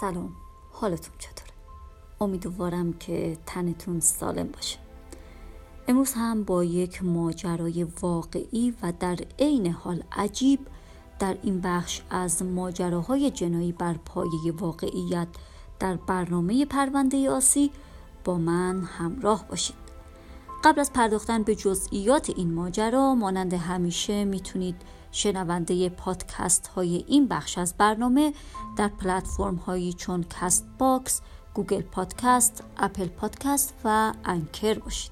سلام، حالتون چطوره؟ امیدوارم که تنتون سالم باشه. امروز هم با یک ماجرای واقعی و در عین حال عجیب در این بخش از ماجراهای جنایی بر پایه واقعیت در برنامه پرونده آسی با من همراه باشید. قبل از پرداختن به جزئیات این ماجرا، مانند همیشه میتونید شنونده پادکست های این بخش از برنامه در پلتفرم هایی چون کست باکس، گوگل پادکست، اپل پادکست و انکر باشید.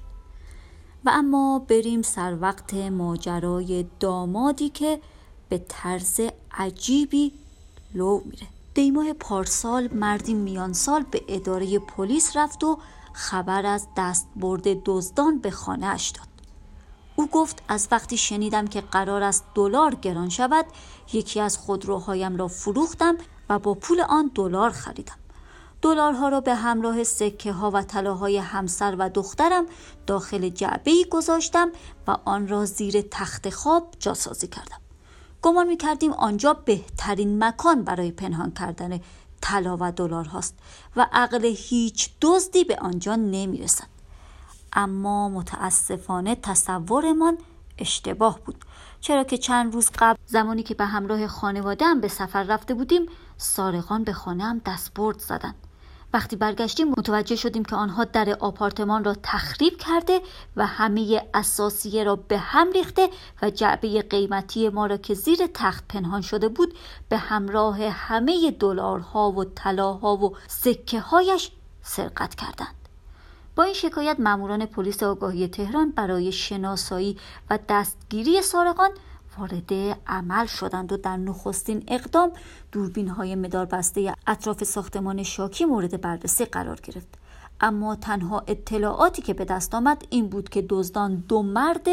و اما بریم سر وقت ماجرای دامادی که به طرز عجیبی لو میره. دیماه پارسال مردی میان سال به اداره پلیس رفت و خبر از دستبرد دزدان به خانه اش داد. او گفت از وقتی شنیدم که قرار است دلار گران شود، یکی از خودروهایم را فروختم و با پول آن دلار خریدم. دلارها را به همراه سکه ها و طلاهای همسر و دخترم داخل جعبه‌ای گذاشتم و آن را زیر تخت خواب جاسازی کردم. گمان می‌کردیم آنجا بهترین مکان برای پنهان کردن طلا و دلار هاست و عقل هیچ دزدی به آنجا نمی‌رسد. اما متاسفانه تصورمان اشتباه بود، چرا که چند روز قبل زمانی که به همراه خانواده‌ام به سفر رفته بودیم، سارقان به خانه‌ام دستبرد زدند. وقتی برگشتیم متوجه شدیم که آنها در آپارتمان را تخریب کرده و همه اثاثیه را به هم ریخته و جعبه قیمتی ما را که زیر تخت پنهان شده بود به همراه همه دلارها و طلاها و سکه هایش سرقت کردند. با این شکایت ماموران پلیس آگاهی تهران برای شناسایی و دستگیری سارقان وارد عمل شدند و در نخستین اقدام دوربین‌های مداربسته اطراف ساختمان شاکی مورد بررسی قرار گرفت. اما تنها اطلاعاتی که به دست آمد این بود که دزدان دو مرد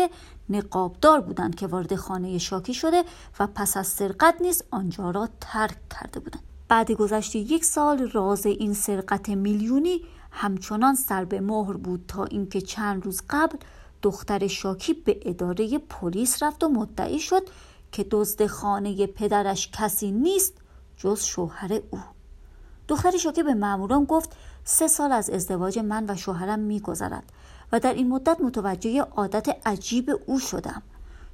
نقابدار بودند که وارد خانه شاکی شده و پس از سرقت نیز آنجا را ترک کرده بودند. بعد گذشت یک سال راز این سرقت میلیونی همچنان سر به مهر بود، تا اینکه چند روز قبل دختر شاکی به اداره پلیس رفت و مدعی شد که دزد خانه پدرش کسی نیست جز شوهر او. دختر شاکی به ماموران گفت 3 سال از ازدواج من و شوهرم می‌گذرد و در این مدت متوجه عادت عجیب او شدم.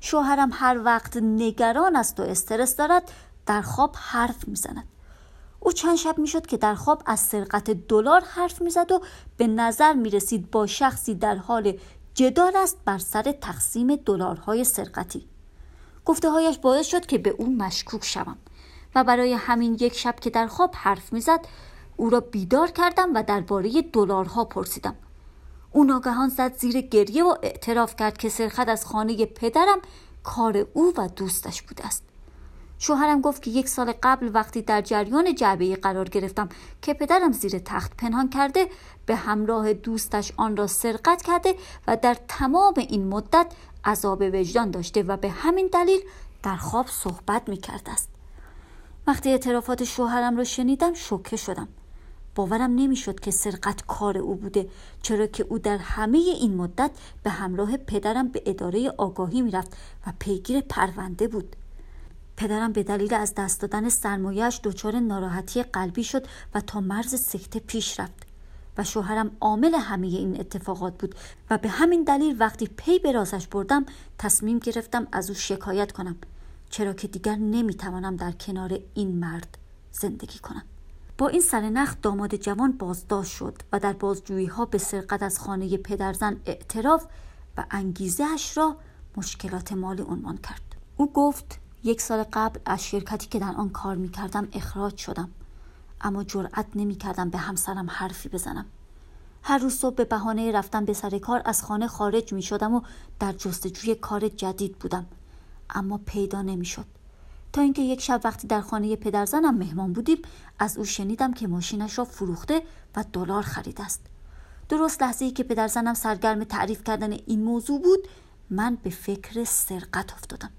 شوهرم هر وقت نگران است و استرس دارد در خواب حرف می‌زند. او چند شب میشد که در خواب از سرقت دلار حرف می‌زد و به نظر می‌رسید با شخصی در حال جدال است بر سر تقسیم دلارهای سرقتی. گفته هایش باعث شد که به او مشکوک شوم و برای همین یک شب که در خواب حرف میزد او را بیدار کردم و درباره دلارها پرسیدم. او ناگهان زد زیر گریه و اعتراف کرد که سرقت از خانه پدرم کار او و دوستش بوده است. شوهرم گفت که 1 سال قبل وقتی در جریان جعبه‌ای قرار گرفتم که پدرم زیر تخت پنهان کرده، به همراه دوستش آن را سرقت کرده و در تمام این مدت عذاب وجدان داشته و به همین دلیل در خواب صحبت می‌کرده است. وقتی اعترافات شوهرم را شنیدم شوکه شدم. باورم نمی‌شد که سرقت کار او بوده، چرا که او در همه این مدت به همراه پدرم به اداره آگاهی می‌رفت و پیگیر پرونده بود. پدرم به دلیل از دست دادن سرمایه‌اش دچار ناراحتی قلبی شد و تا مرز سکته پیش رفت و شوهرم عامل همه این اتفاقات بود و به همین دلیل وقتی پی به رازش بردم تصمیم گرفتم از او شکایت کنم، چرا که دیگر نمیتوانم در کنار این مرد زندگی کنم. با این سرنخ داماد جوان بازداشت شد و در بازجویی‌ها به سرقت از خانه پدرزن اعتراف و انگیزه‌اش را مشکلات مالی عنوان کرد. او گفت 1 سال قبل از شرکتی که در آن کار می‌کردم اخراج شدم، اما جرئت نمی‌کردم به همسرم حرفی بزنم. هر روز صبح به بهانه رفتن به سر کار از خانه خارج می‌شدم و در جستجوی کار جدید بودم، اما پیدا نمی‌شد. تا اینکه یک شب وقتی در خانه پدرزنم مهمان بودیم از او شنیدم که ماشینش را فروخته و دلار خریده است. درست لحظه‌ای که پدرزنم سرگرم تعریف کردن این موضوع بود، من به فکر سرقت افتادم.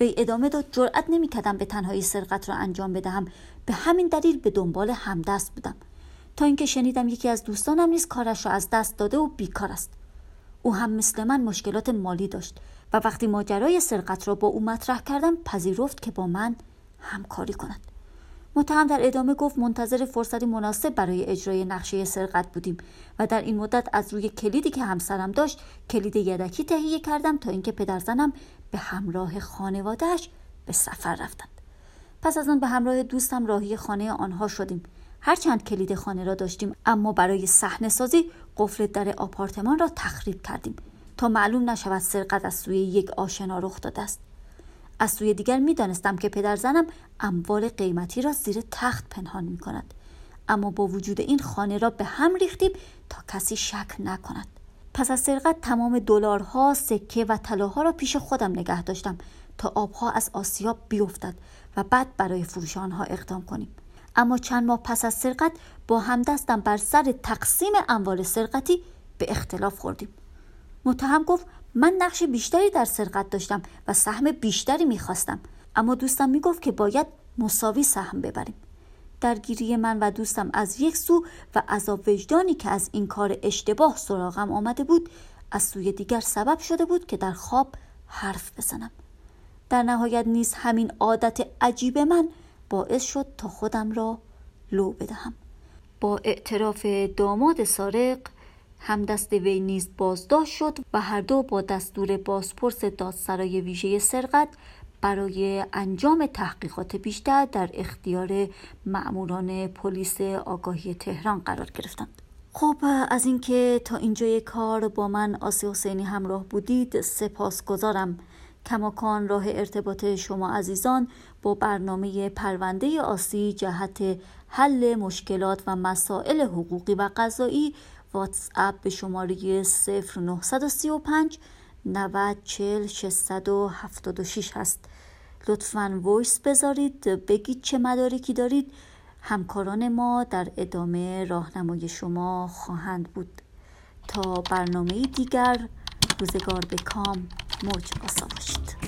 وی ادامه داد جرأت نمی‌کردم به تنهایی سرقت را انجام بدهم، به همین دلیل به دنبال همدست بودم، تا اینکه شنیدم یکی از دوستانم نیز کارش را از دست داده و بیکار است. او هم مثل من مشکلات مالی داشت و وقتی ماجرای سرقت را با او مطرح کردم پذیرفت که با من همکاری کند. متهم در ادامه گفت منتظر فرصتی مناسب برای اجرای نقشه سرقت بودیم و در این مدت از روی کلیدی که همسرم داشت کلید یدکی تهیه کردم تا اینکه پدرزنم به همراه خانواده‌اش به سفر رفتند. پس از آن به همراه دوستم راهی خانه آنها شدیم. هرچند کلید خانه را داشتیم اما برای صحنه سازی قفل در آپارتمان را تخریب کردیم تا معلوم نشود سرقت از سوی یک آشنا رخ داده است. از سوی دیگر می دانستم که پدرزنم اموال قیمتی را زیر تخت پنهان می کند. اما با وجود این خانه را به هم ریختیم تا کسی شک نکند. پس از سرقت تمام دلارها، سکه و طلاها را پیش خودم نگه داشتم تا آبها از آسیاب بیفتد و بعد برای فروش آنها اقدام کنیم. اما چند ماه پس از سرقت با همدستم بر سر تقسیم اموال سرقتی به اختلاف خوردیم. متهم گفت من نقش بیشتری در سرقت داشتم و سهم بیشتری میخواستم، اما دوستم میگفت که باید مساوی سهم ببریم. درگیری من و دوستم از یک سو و عذاب وجدانی که از این کار اشتباه سراغم آمده بود از سوی دیگر سبب شده بود که در خواب حرف بزنم. در نهایت نیز همین عادت عجیب من باعث شد تا خودم را لو بدهم. با اعتراف داماد سارق همدست وی نیز بازداشت شد و هر دو با دستور بازپرس دادسرای ویژه سرقت برای انجام تحقیقات بیشتر در اختیار مأموران پلیس آگاهی تهران قرار گرفتند. خب از اینکه تا اینجای کار با من آسی حسینی همراه بودید سپاسگزارم. کماکان راه ارتباط شما عزیزان با برنامه پرونده آسی جهت حل مشکلات و مسائل حقوقی و قضایی واتس اپ به شماره 0935 90 40 676 هست. لطفاً وایس بذارید، بگید چه مدارکی دارید. همکاران ما در ادامه راهنمای شما خواهند بود. تا برنامه دیگر روزگار به کام موج آسا باشید.